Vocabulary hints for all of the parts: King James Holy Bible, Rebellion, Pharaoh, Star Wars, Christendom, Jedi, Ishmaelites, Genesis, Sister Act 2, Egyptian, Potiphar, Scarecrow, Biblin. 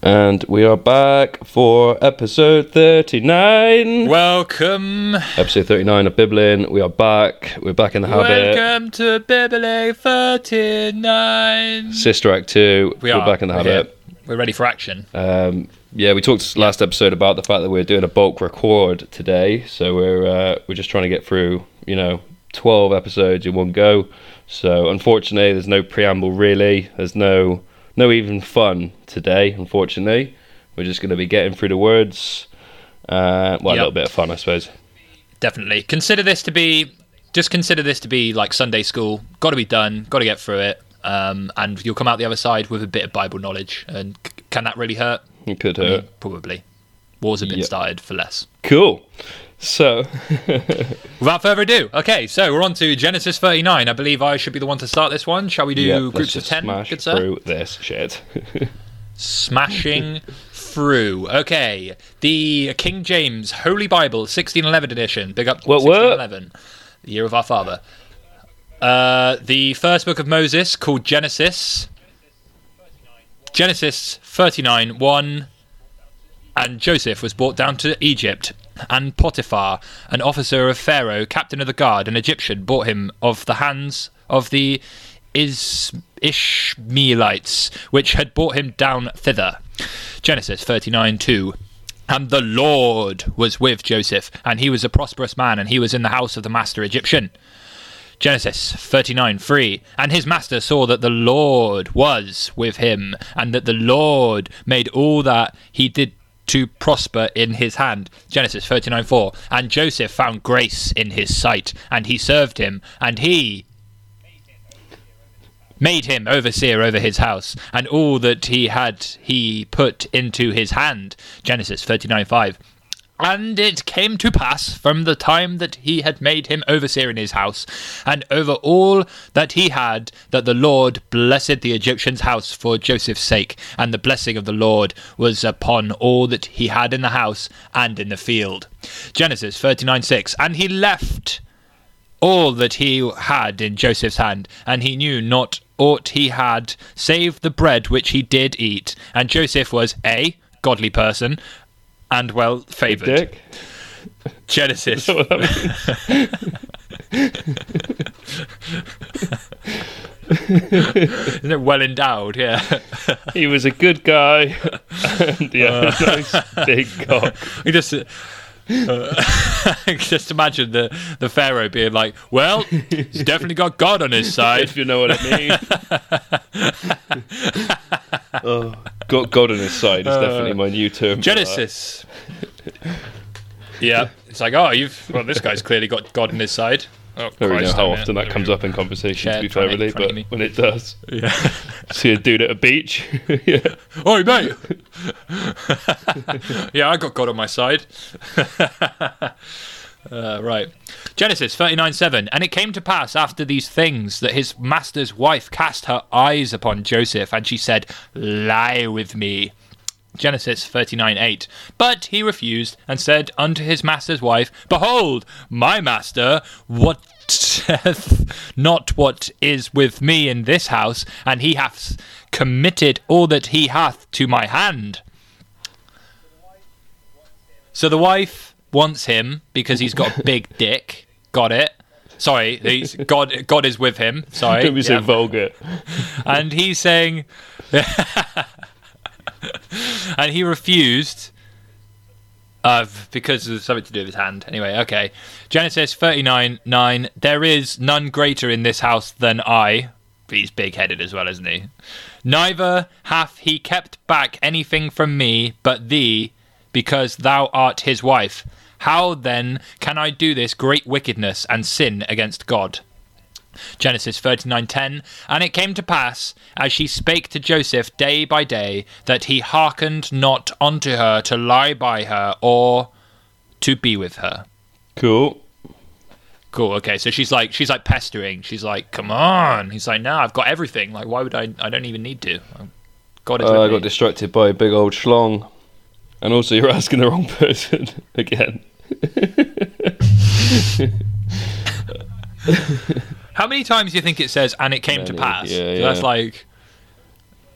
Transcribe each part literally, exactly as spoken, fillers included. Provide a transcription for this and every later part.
And we are back for episode thirty-nine. Welcome. Episode thirty-nine of Biblin. We are back. We're back in the habit. Welcome to Biblin thirty-nine. Sister Act two. We we're are. back in the habit. We're ready for action. Um, yeah, we talked last episode about the fact that we're doing a bulk record today. So we're uh, we're just trying to get through, you know, twelve episodes in one go. So unfortunately, there's no preamble really. There's no... No even fun today, unfortunately. We're just going to be getting through the words. Uh, well, yep. A little bit of fun, I suppose. Definitely. Consider this to be, just consider this to be like Sunday school. Got to be done. Got to get through it. Um, and you'll come out the other side with a bit of Bible knowledge. And c- can that really hurt? It could I hurt. Mean, probably. Wars have been yep. started for less. Cool. So. Without further ado. Okay, so we're on to Genesis thirty-nine. I believe I should be the one to start this one. Shall we do yep, groups of ten? Smash Good, sir? Through this shit. Smashing through. Okay. The King James Holy Bible sixteen eleven edition. Big up what, sixteen eleven. What? The year of our father. Uh, the first book of Moses called Genesis. Genesis thirty-nine one. And Joseph was brought down to Egypt. And Potiphar, an officer of Pharaoh, captain of the guard, an Egyptian, bought him of the hands of the Is- Ishmaelites, which had brought him down thither. Genesis thirty-nine two. And the Lord was with Joseph, and he was a prosperous man, and he was in the house of the master Egyptian. Genesis thirty-nine three. And his master saw that the Lord was with him, and that the Lord made all that he did to prosper in his hand. Genesis thirty-nine four. And Joseph found grace in his sight, and he served him, and he made him overseer over his house, and all that he had he put into his hand. Genesis thirty-nine five. And it came to pass from the time that he had made him overseer in his house, and over all that he had, that the Lord blessed the Egyptian's house for Joseph's sake, and the blessing of the Lord was upon all that he had in the house and in the field. Genesis thirty-nine six. And he left all that he had in Joseph's hand, and he knew not aught he had, save the bread which he did eat. And Joseph was a godly person, and well favoured. Genesis. Isn't it well endowed? Yeah. He was a good guy. And yeah, uh, nice big cock. He just. Uh, Uh, just imagine the, the Pharaoh being like, well, he's definitely got God on his side. If you know what I mean. Oh, got God on his side is uh, definitely my new term. Genesis. Yeah. It's like, oh, you've, well, this guy's clearly got God on his side. Oh, I don't Christ, know how often that comes up in conversation, to be fair, really, but when it does, yeah. See a dude at a beach. Yeah. Oi, mate! Yeah, I got God on my side. uh, right. Genesis thirty-nine seven. And it came to pass after these things that his master's wife cast her eyes upon Joseph, and she said, Lie with me. Genesis thirty-nine eight. But he refused, and said unto his master's wife, Behold, my master wotteth not what is with me in this house, and he hath committed all that he hath to my hand. So the wife wants him because he's got a big dick. Got it? Sorry, he's, God God is with him. Sorry. Don't be so yeah. vulgar. And he's saying... And he refused uh, because of something to do with his hand. Anyway, okay. Genesis thirty-nine nine. There is none greater in this house than I. He's big-headed as well, isn't he? Neither hath he kept back anything from me but thee, because thou art his wife. How then can I do this great wickedness and sin against God? Genesis thirty-nine ten. And it came to pass, as she spake to Joseph day by day, that he hearkened not unto her to lie by her or to be with her. Cool. Cool, okay. So she's like she's like pestering. She's like, come on. He's like, no, I've got everything. Like, why would I? I don't even need to. God is uh, I got distracted by a big old schlong. And also, you're asking the wrong person again. How many times do you think it says, and it came many, to pass? Yeah, yeah. So that's like,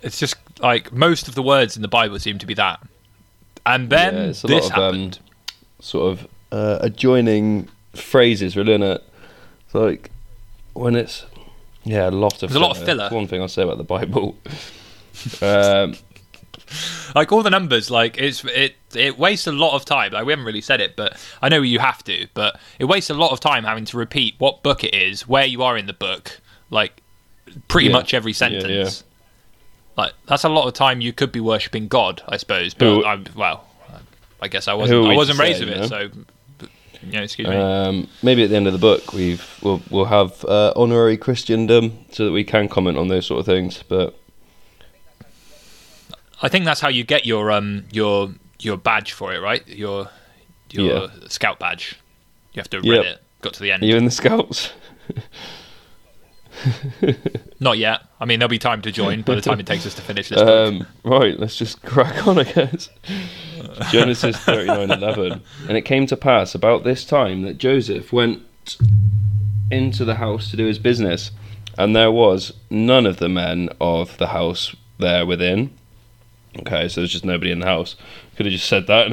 it's just like most of the words in the Bible seem to be that. And then yeah, it's a this lot of, happened. Um, sort of uh, adjoining phrases, really, isn't it? It's like when it's yeah, a lot of There's filler. a lot of filler. That's one thing I'll say about the Bible. um, like all the numbers, like it's it it wastes a lot of time. Like we haven't really said it, but I know you have to. But it wastes a lot of time having to repeat what book it is, where you are in the book, like pretty yeah. much every sentence. Yeah, yeah. Like that's a lot of time you could be worshipping God, I suppose. But who, I'm, well, I guess I wasn't. I wasn't raised with it, so you know, excuse me. Um, maybe at the end of the book, we've we'll, we'll have uh, honorary Christendom, so that we can comment on those sort of things. But I think that's how you get your um your your badge for it, right? Your your yeah. scout badge. You have to read yep. it. Got to the end. Are you in the Scouts? Not yet. I mean, there'll be time to join by the time it takes us to finish this um, book. Right, let's just crack on, I guess. Genesis thirty-nine eleven. And it came to pass about this time that Joseph went into the house to do his business, and there was none of the men of the house there within. Okay, so there's just nobody in the house. Could have just said that.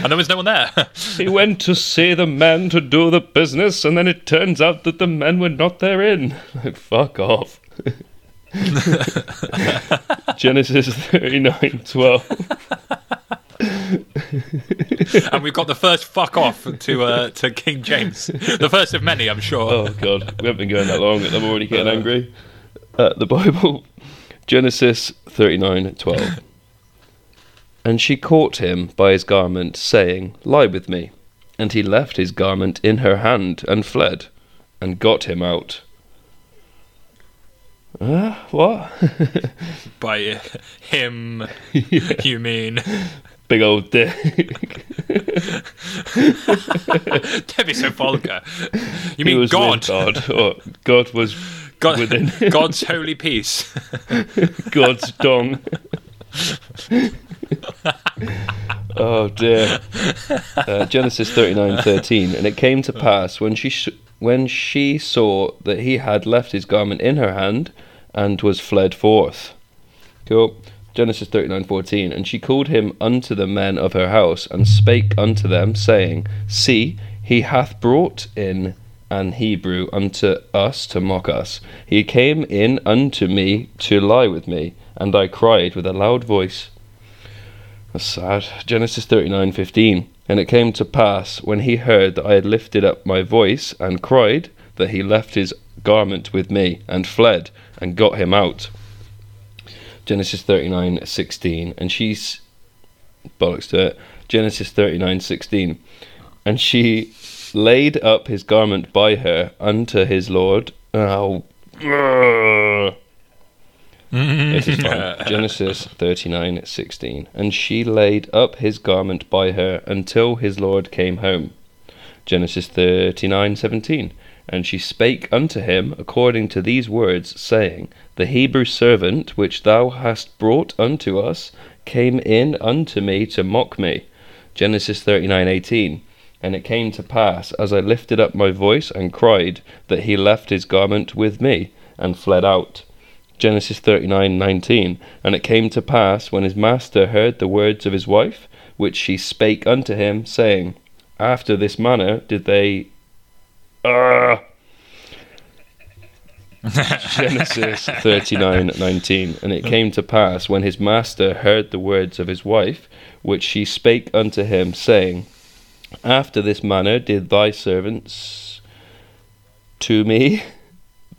And there was no one there. He went to see the men to do the business, and then it turns out that the men were not therein. Like, fuck off. Genesis thirty-nine twelve. And we've got the first fuck off to uh, to King James. The first of many, I'm sure. Oh, God. We haven't been going that long, but I'm already getting uh, angry. Uh, the Bible, Genesis thirty-nine twelve. And she caught him by his garment, saying, "Lie with me." And he left his garment in her hand and fled, and got him out. Uh, what? By him, yeah. you mean? Big old dick. That'd be so vulgar. You mean God? God. Oh, God was... God, within God's holy peace. God's dong. Oh dear. uh, Genesis thirty-nine thirteen. And it came to pass when she sh- when she saw that he had left his garment in her hand and was fled forth. Cool. Genesis thirty-nine fourteen. And she called him unto the men of her house, and spake unto them, saying, "See, he hath brought in an Hebrew unto us to mock us. He came in unto me to lie with me, and I cried with a loud voice." That's sad. Genesis thirty-nine fifteen. And it came to pass, when he heard that I had lifted up my voice and cried, that he left his garment with me, and fled, and got him out. Genesis thirty-nine sixteen. And she's... Bollocks to it. Genesis thirty-nine sixteen. And she... laid up his garment by her unto his lord. Oh. This is fine. Genesis thirty-nine sixteen. And she laid up his garment by her until his lord came home. Genesis thirty-nine seventeen. And she spake unto him according to these words, saying, "The Hebrew servant which thou hast brought unto us came in unto me to mock me." Genesis thirty-nine eighteen. And it came to pass, as I lifted up my voice and cried, that he left his garment with me, and fled out. Genesis thirty-nine nineteen. And it came to pass, when his master heard the words of his wife, which she spake unto him, saying, "After this manner did they..." Uh, Genesis thirty-nine nineteen. And it came to pass, when his master heard the words of his wife, which she spake unto him, saying, "After this manner did thy servants to me,"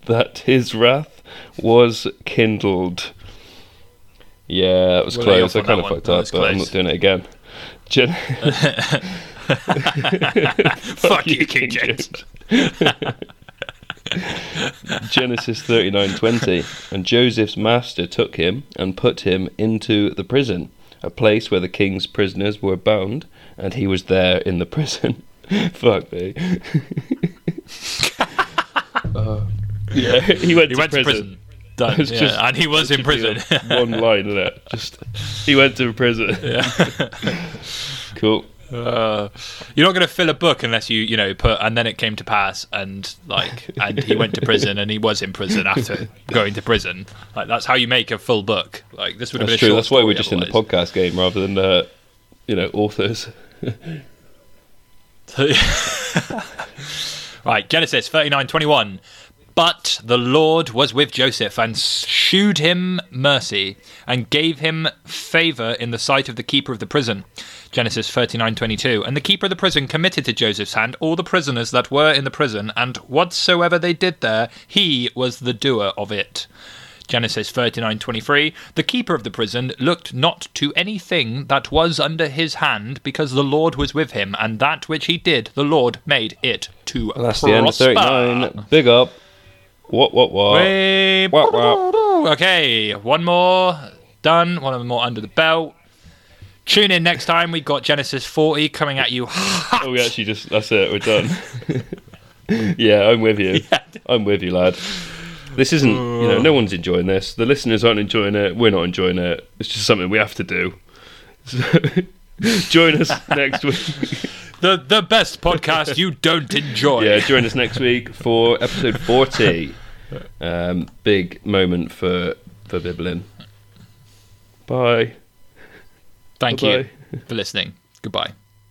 that his wrath was kindled. Yeah, that was well, close. I kind of fucked up, but close. I'm not doing it again. Gen- Fuck you, King James. Genesis thirty-nine twenty. And Joseph's master took him and put him into the prison, a place where the king's prisoners were bound, and he was there in the prison. Fuck me. uh, yeah, he went, he to, went prison. to prison. Yeah. Just, and he was in prison. One line in it. Just, he went to prison. Yeah. Cool. Uh, you're not going to fill a book unless you, you know, put, and then it came to pass, and like, and he went to prison, and he was in prison after going to prison. Like, that's how you make a full book. Like, this would have that's been a true. That's why we're just otherwise. In the podcast game rather than, uh, you know, authors. Right, Genesis thirty-nine twenty-one. But the Lord was with Joseph and shewed him mercy and gave him favour in the sight of the keeper of the prison. Genesis thirty-nine twenty-two. And the keeper of the prison committed to Joseph's hand all the prisoners that were in the prison, and whatsoever they did there, he was the doer of it. Genesis thirty-nine twenty-three. The keeper of the prison looked not to anything that was under his hand, because the Lord was with him, and that which he did, the Lord made it to prosper. That's the end of thirty-nine. Big up. What, what, what? Wait. What, what? Okay, one more. Done. One more under the belt. Tune in next time. We've got Genesis forty coming at you hot. Oh, we actually just, that's it. We're done. Yeah, I'm with you. Yeah. I'm with you, lad. This isn't, you know, no one's enjoying this. The listeners aren't enjoying it. We're not enjoying it. It's just something we have to do. So join us next week. The the best podcast you don't enjoy. Yeah, join us next week for episode forty. Um, big moment for, for Biblin. Bye. Thank Bye-bye. you for listening. Goodbye.